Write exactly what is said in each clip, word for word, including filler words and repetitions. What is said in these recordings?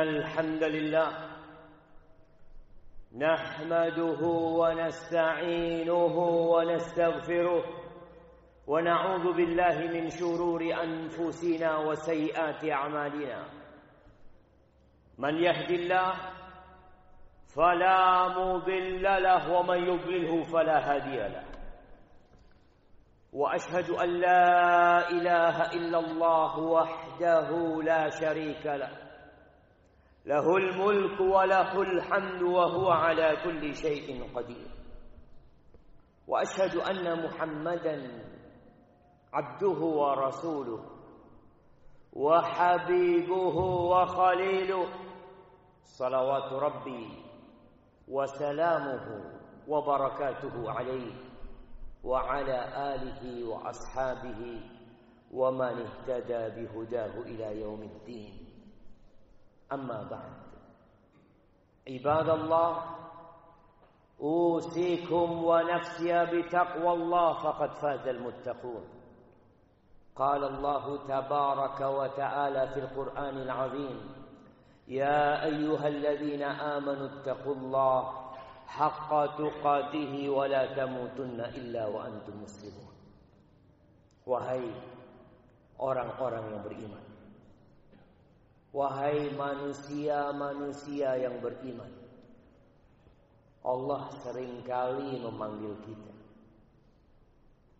إن الحمد لله نحمده ونستعينه ونستغفره ونعوذ بالله من شرور أنفسنا وسيئات أعمالنا. من يهد الله فلا مضل له ومن يضلله فلا هادي له. وأشهد أن لا إله إلا الله وحده لا شريك له، له الملك وله الحمد وهو على كل شيء قدير. وأشهد أن محمدا عبده ورسوله وحبيبه وخليله، صلوات ربي وسلامه وبركاته عليه وعلى آله وأصحابه ومن اهتدى بهداه إلى يوم الدين. أما بعد، عباد الله، أوصيكم ونفسي بتقوى الله فقد فاز المتقون. قال الله تبارك وتعالى في القرآن العظيم: يا أيها الذين آمنوا اتقوا الله حق تقاته ولا تموتن إلا وأنتم مسلمون. Wahai orang-orang yang beriman, wahai manusia-manusia yang beriman, Allah seringkali memanggil kita,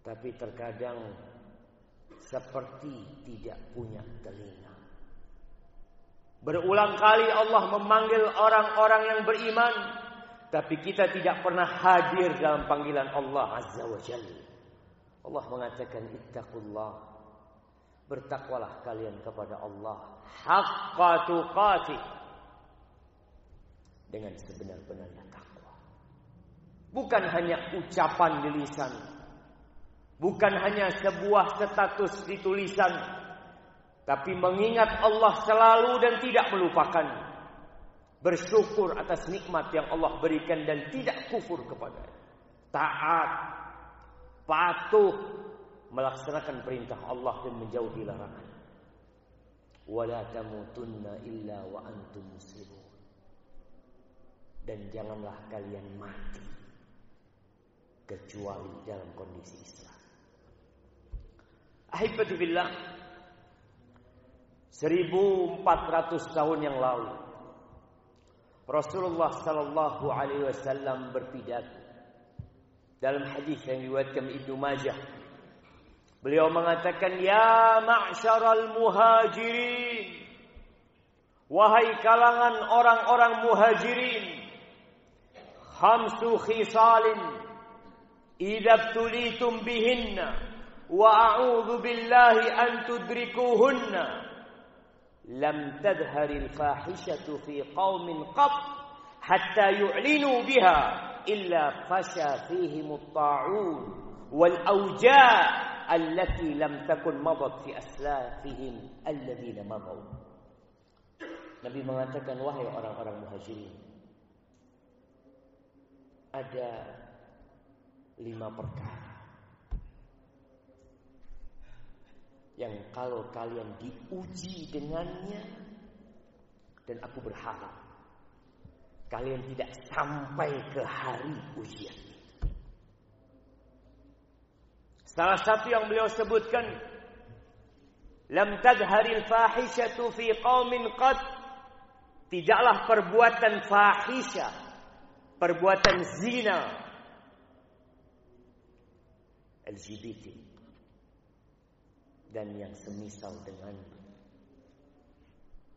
tapi terkadang seperti tidak punya telinga. Berulang kali Allah memanggil orang-orang yang beriman, tapi kita tidak pernah hadir dalam panggilan Allah Azza wa Jalla. Allah mengatakan ittaqullah, bertakwalah kalian kepada Allah haqqa tuqatih, dengan sebenar-benarnya takwa. Bukan hanya ucapan di lisan, bukan hanya sebuah status di tulisan, tapi mengingat Allah selalu dan tidak melupakannya. Bersyukur atas nikmat yang Allah berikan dan tidak kufur kepadanya. Taat, patuh, melaksanakan perintah Allah dan menjauhi larangannya. Wala tamutunna illa wa antum muslimun. Dan janganlah kalian mati kecuali dalam kondisi Islam. Ahibatu billah, seribu empat ratus tahun yang lalu Rasulullah sallallahu alaihi wasallam berpidato dalam hadis yang diriwayatkan Ibnu Majah. Beliau mengatakan, ya ma'syaral muhajirin, wahai kalangan orang-orang muhajirin, khamsu khisalin idza tulitum bihinna wa a'udzu billahi an tudrikuhunna لم تظهر الفاحشة في قوم قط حتى يعلنوا بها إلا فشى فيهم الطاعون والأوجاع التي لم تكن مضت في أسلافهم الذين مضوا. Nabi mengatakan, wahai orang-orang muhajirin, ada lima perkara yang kalau kalian diuji dengannya, dan aku berharap kalian tidak sampai ke hari ujian. Salah satu yang beliau sebutkan, lam tadharil fahishatu fi qaumin qad, tidaklah perbuatan fahisyah, perbuatan zina, L G B T dan yang semisal dengan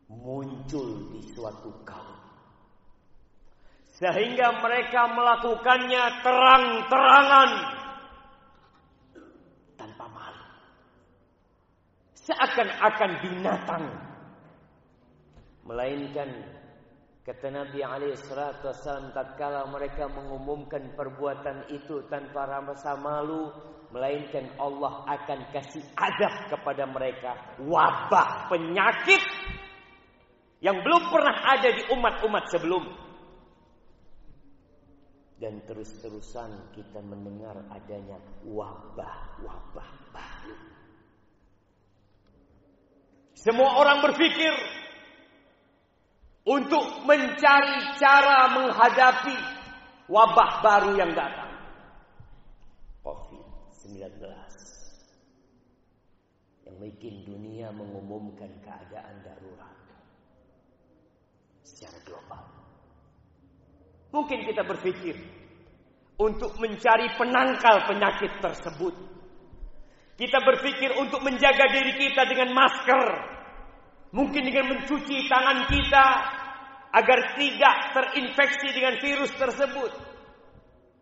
muncul di suatu kaum, sehingga mereka melakukannya terang-terangan tanpa malu, seakan-akan binatang. Melainkan kata Nabi alaihi salatu wasallam, tatkala mereka mengumumkan perbuatan itu tanpa rasa malu, melainkan Allah akan kasih azab kepada mereka, wabah penyakit yang belum pernah ada di umat-umat sebelum. Dan terus-terusan kita mendengar adanya wabah-wabah baru. Semua orang berpikir untuk mencari cara menghadapi wabah baru yang datang, covid sembilan belas, yang bikin dunia mengumumkan keadaan darurat secara global. Mungkin kita berpikir untuk mencari penangkal penyakit tersebut, kita berpikir untuk menjaga diri kita dengan masker, mungkin dengan mencuci tangan kita agar tidak terinfeksi dengan virus tersebut.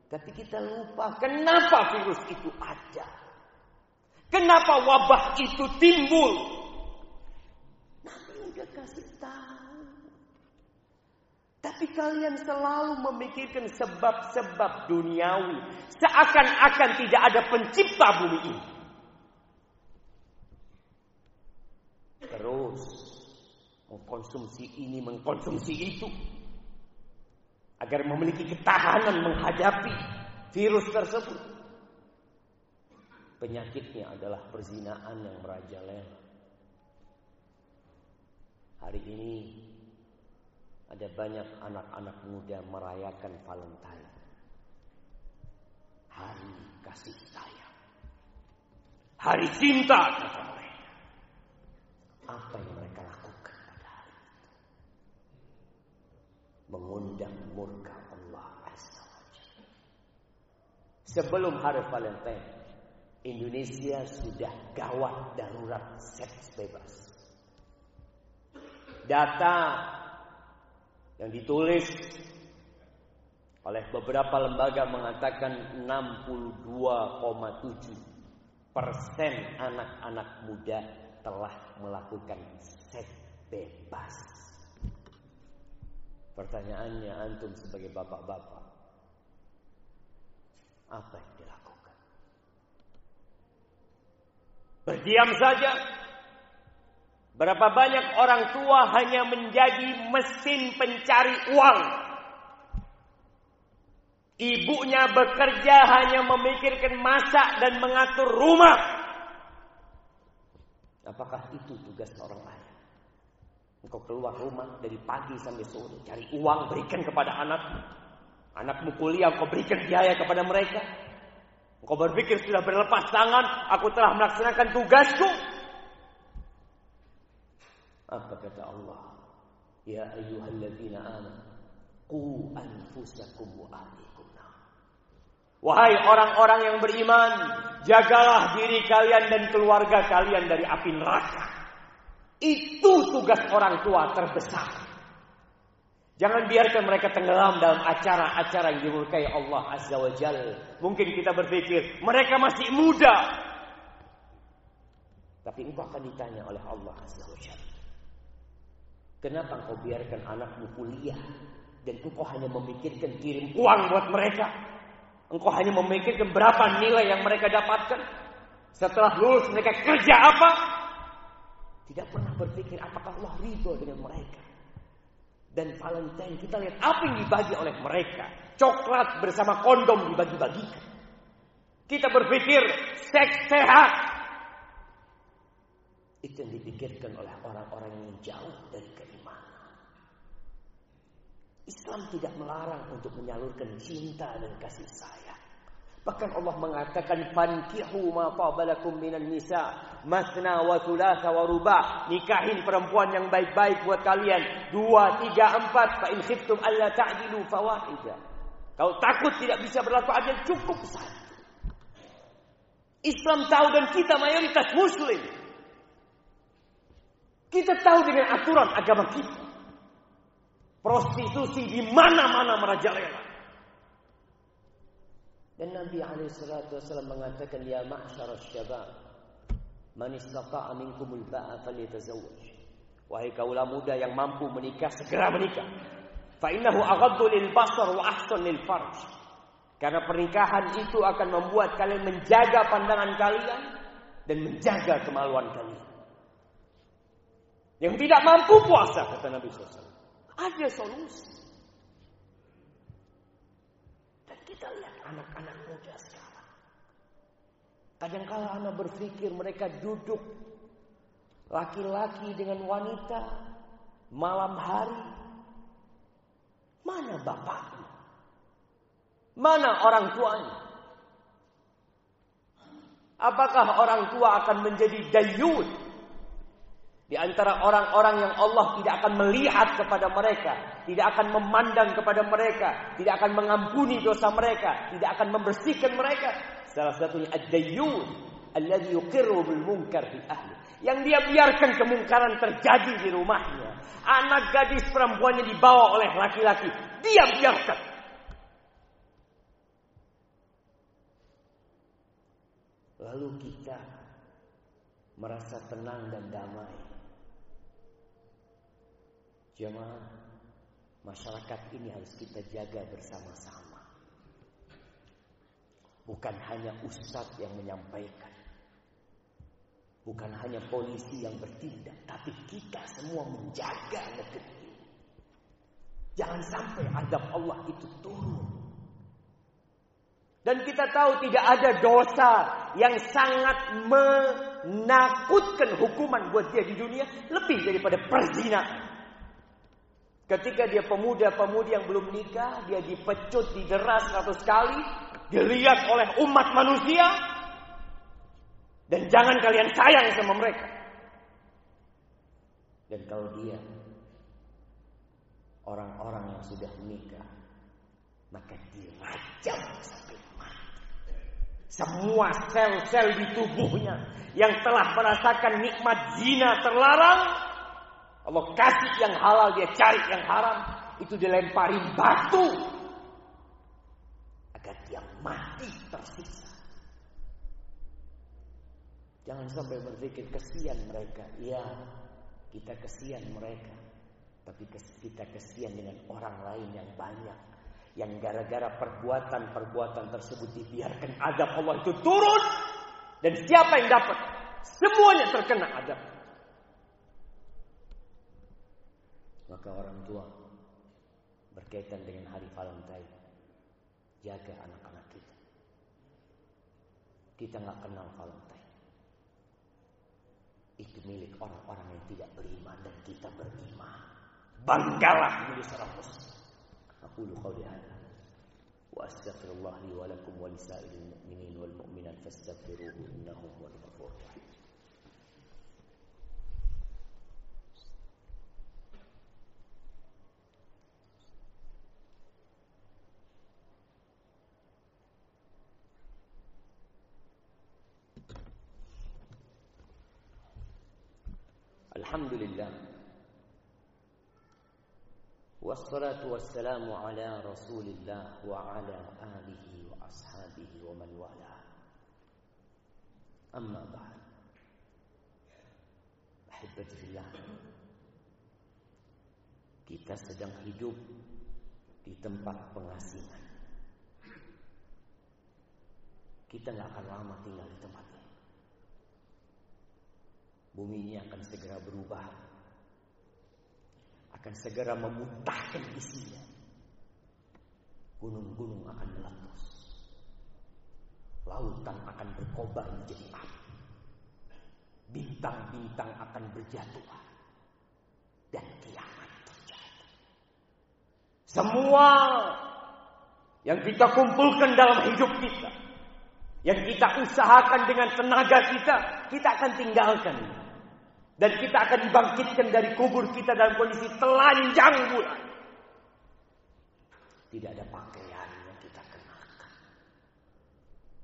Tapi kita lupa kenapa virus itu ada. Kenapa wabah itu timbul. Nabi udah kasih tahu. Tapi kalian selalu memikirkan sebab-sebab duniawi. Seakan-akan tidak ada pencipta bumi ini. Terus mengkonsumsi ini, mengkonsumsi itu, agar memiliki ketahanan menghadapi virus tersebut. Penyakitnya adalah perzinaan yang merajalela. Hari ini ada banyak anak-anak muda merayakan Valentine, hari kasih sayang, hari cinta kata mereka. Apa yang mereka lakukan pada hari itu? Mengundang murka Allah Azza wa Jalla. Sebelum hari Valentine, Indonesia sudah gawat darurat seks bebas. Data yang ditulis oleh beberapa lembaga mengatakan enam puluh dua koma tujuh persen anak-anak muda telah melakukan seks bebas. Pertanyaannya, antum sebagai bapak-bapak, apa yang dilakukan? Berdiam saja? Berapa banyak orang tua hanya menjadi mesin pencari uang? Ibunya bekerja hanya memikirkan masak dan mengatur rumah. Apakah itu tugas seorang ayah? Engkau keluar rumah dari pagi sampai sore, cari uang, berikan kepada anakmu. Anakmu kuliah, engkau berikan biaya kepada mereka. Engkau berpikir sudah berlepas tangan, aku telah melaksanakan tugasku. Apa kata Allah? Ya ayyuhalladzina amanu qu anfusakum wa ahlikum nar. Wahai orang-orang yang beriman, jagalah diri kalian dan keluarga kalian dari api neraka. Itu tugas orang tua terbesar. Jangan biarkan mereka tenggelam dalam acara-acara yang dimurkai Allah Azza wa Jalla. Mungkin kita berpikir mereka masih muda. Tapi engkau akan ditanya oleh Allah Azza wa Jalla, kenapa engkau biarkan anakmu kuliah dan engkau hanya memikirkan kirim uang buat mereka? Engkau hanya memikirkan berapa nilai yang mereka dapatkan. Setelah lulus mereka kerja apa? Tidak pernah berpikir apakah Allah ridho dengan mereka. Dan Valentine kita lihat apa yang dibagi oleh mereka. Coklat bersama kondom dibagi-bagikan. Kita berpikir seks sehat. Itu yang dipikirkan oleh orang-orang yang jauh dari keimanan. Islam tidak melarang untuk menyalurkan cinta dan kasih sayang. Bahkan Allah mengatakan fankihu ma tabalakum minan nisa masna wa thulatha wa ruba', nikahin perempuan yang baik-baik buat kalian, dua, tiga, empat, fa in khiftum alla ta'dilu fawahida. Kalau takut tidak bisa berlaku adil, cukup satu. Islam tahu dan kita mayoritas muslim. Kita tahu dengan aturan agama kita. Prostitusi di mana-mana merajalela. Dan Nabi shallallahu alaihi wasallam mengatakan, ya ma'asyaras syabab, man istata'a minkumul ba'a falyatazawwaj. Wahai kaula muda yang mampu menikah, segera menikah. Fa innahu aghaddu lil basar wa ahsan lil farj. Karena pernikahan itu akan membuat kalian menjaga pandangan kalian dan menjaga kemaluan kalian. Yang tidak mampu puasa, kata Nabi shallallahu alaihi wasallam. Ada solusi. Dan kita lihat anak-anak muda sekarang. Kadang-kadang anak berpikir mereka duduk laki-laki dengan wanita malam hari Mana bapaknya? Mana orang tuanya? Apakah orang tua akan menjadi dayyun? Di antara orang-orang yang Allah tidak akan melihat kepada mereka, tidak akan memandang kepada mereka, tidak akan mengampuni dosa mereka, tidak akan membersihkan mereka. Salah satunya ad-dayyun, alladhi yuqirru bil munkar fi ahli. Yang dia biarkan kemungkaran terjadi di rumahnya. Anak gadis perempuannya dibawa oleh laki-laki. Dia biarkan. Lalu kita merasa tenang dan damai. Jemaah, masyarakat ini harus kita jaga bersama-sama. Bukan hanya ustadz yang menyampaikan. Bukan hanya polisi yang bertindak, tapi kita semua menjaga negeri ini. Jangan sampai azab Allah itu turun. Dan kita tahu tidak ada dosa yang sangat menakutkan hukuman buat dia di dunia lebih daripada perzinahan. Ketika dia pemuda-pemudi yang belum nikah, dia dipecut, dideras seratus kali, dilihat oleh umat manusia. Dan jangan kalian sayang sama mereka. Dan kalau dia orang-orang yang sudah menikah, maka dirajam sampai mati. Semua sel-sel di tubuhnya yang telah merasakan nikmat zina terlarang, Allah kasih yang halal, dia cari yang haram, itu dilempari batu agar dia mati tersiksa. Jangan sampai berpikir kesian mereka. Ya, kita kesian mereka. Tapi kita kesian dengan orang lain yang banyak. Yang gara-gara perbuatan-perbuatan tersebut dibiarkan azab Allah itu turun. Dan siapa yang dapat? Semuanya terkena azab. Maka orang tua, berkaitan dengan hari Valentine, jaga anak-anak kita. Kita gak kenal Valentine. Itu milik orang-orang yang tidak beriman dan kita beriman. Banggalah menjadi seorang muslim. Aqulu qouli hadza wa astaghfirullah li wa lakum wa lisairil mu'minin wal mu'minat fastaghfiruhu innahu huwal ghafurur rahim. Alhamdulillah. Wassalatu wassalamu ala rasulillah wa ala alihi wa ashabihi wa man wala. Amma ba'd. Ahibati fillah, kita sedang hidup di tempat pengasingan. Kita gak akan lama tinggal di tempat ini. Bumi ini akan segera berubah, akan segera memuntahkan isinya. Gunung-gunung akan meletus, lautan akan berkobar menjadi api, bintang-bintang akan berjatuhan, dan kiamat terjadi. Semua yang kita kumpulkan dalam hidup kita, yang kita usahakan dengan tenaga kita, kita akan tinggalkan. Dan kita akan dibangkitkan dari kubur kita dalam kondisi telanjang bulan. Tidak ada pakaian yang kita kenakan.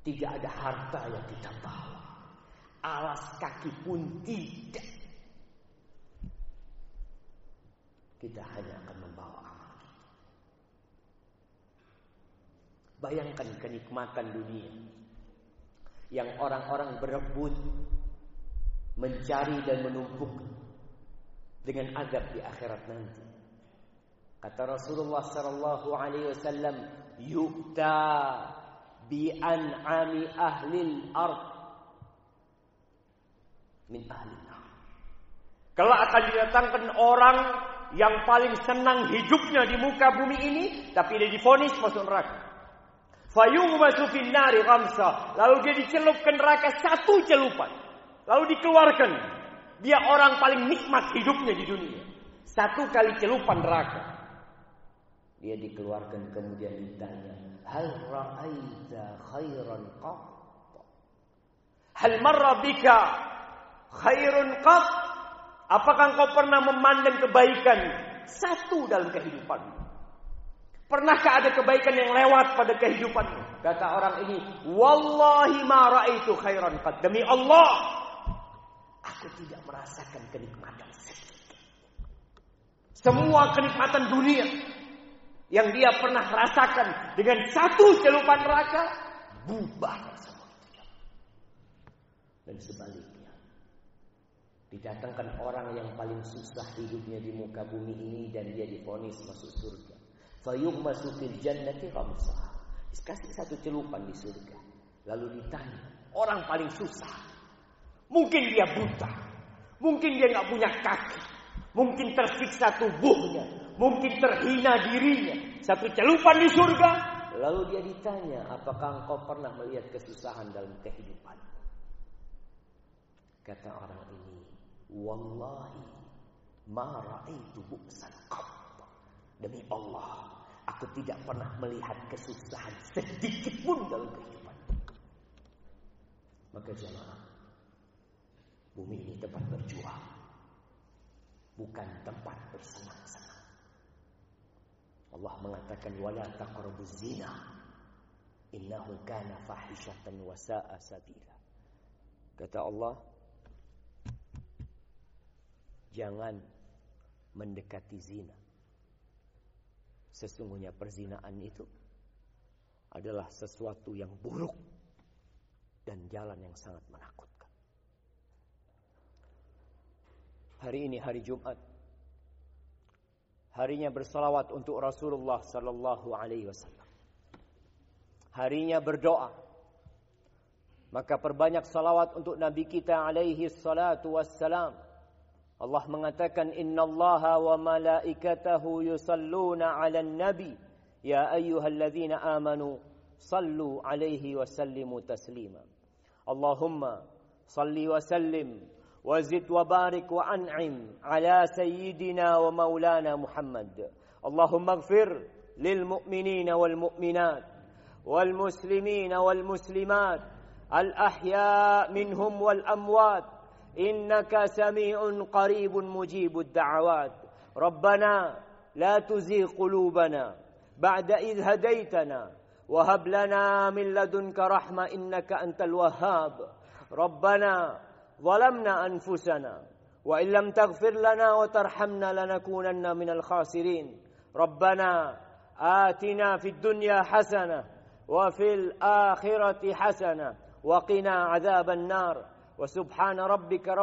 Tidak ada harta yang kita bawa. Alas kaki pun tidak. Kita hanya akan membawa amal kita. Bayangkan kenikmatan dunia yang orang-orang berebut, mencari dan menumpuk dengan azab di akhirat nanti. Kata Rasulullah sallallahu alaihi wasallam, "Yu'ta bi an'ami ahlil ard min ahlin nar." Kelak akan didatangkan orang yang paling senang hidupnya di muka bumi ini, tapi dia divonis masuk neraka. Fayughmasu fin nari ghamsa, lalu dia dicelupkan neraka satu celupan, lalu dikeluarkan. Dia orang paling nikmat hidupnya di dunia, satu kali celupan neraka. Dia dikeluarkan kemudian ditanya, hal ra'aita khairan qat? Hal marra bika khairun qat? Apakah engkau pernah memandang kebaikan satu dalam kehidupanmu? Pernahkah ada kebaikan yang lewat pada kehidupanmu? Kata orang ini, wallahi ma ra'aitu khairan qad. Demi Allah, aku tidak merasakan kenikmatan sedikit. Semua kenikmatan dunia yang dia pernah rasakan dengan satu celupan neraka bubar sama dia. Dan sebaliknya, didatangkan orang yang paling susah hidupnya di muka bumi ini dan dia divonis masuk surga. Fayuq masukil jannati khamsah. Dikasih satu celupan di surga. Lalu ditanya, orang paling susah. Mungkin dia buta. Mungkin dia gak punya kaki. Mungkin tersiksa tubuhnya. Mungkin terhina dirinya. Satu celupan di surga. Lalu dia ditanya, apakah engkau pernah melihat kesusahan dalam kehidupan? Kata orang ini, wallahi ma ra'aitu bu'san qab. Demi Allah, aku tidak pernah melihat kesusahan sedikit pun dalam kehidupan. Maka jemaah, bumi ini tempat berjuang, bukan tempat bersenang-senang. Allah mengatakan, wala taqrabuz zina, innahu kana fahishatan wa sa'a sabila. Kata Allah, jangan mendekati zina. Sesungguhnya perzinaan itu adalah sesuatu yang buruk dan jalan yang sangat menakutkan. Hari ini hari Jumat, harinya bersalawat untuk Rasulullah sallallahu alaihi wasallam. Harinya berdoa. Maka perbanyak salawat untuk Nabi kita alaihi salatu wassalam. Allah mengatakan, innallaha wa malaikatahu yusalluna 'alan nabi ya ayyuhalladzina amanu sallu 'alaihi wa sallimu taslima. Allahumma salli wa sallim wa zid wa barik wa an'im 'ala sayyidina wa maulana Muhammad. Allahumma ighfir lil mu'minina wal mu'minat wal muslimina wal muslimat al ahya minhum wal amwat إنك سميع قريب مجيب الدعوات ربنا لا تزغ قلوبنا بعد إذ هديتنا وهب لنا من لدنك رحمة إنك أنت الوهاب ربنا ظلمنا أنفسنا وإن لم تغفر لنا وترحمنا لنكونن من الخاسرين ربنا آتنا في الدنيا حسنة وفي الآخرة حسنة وقنا عذاب النار وسبحان ربك رب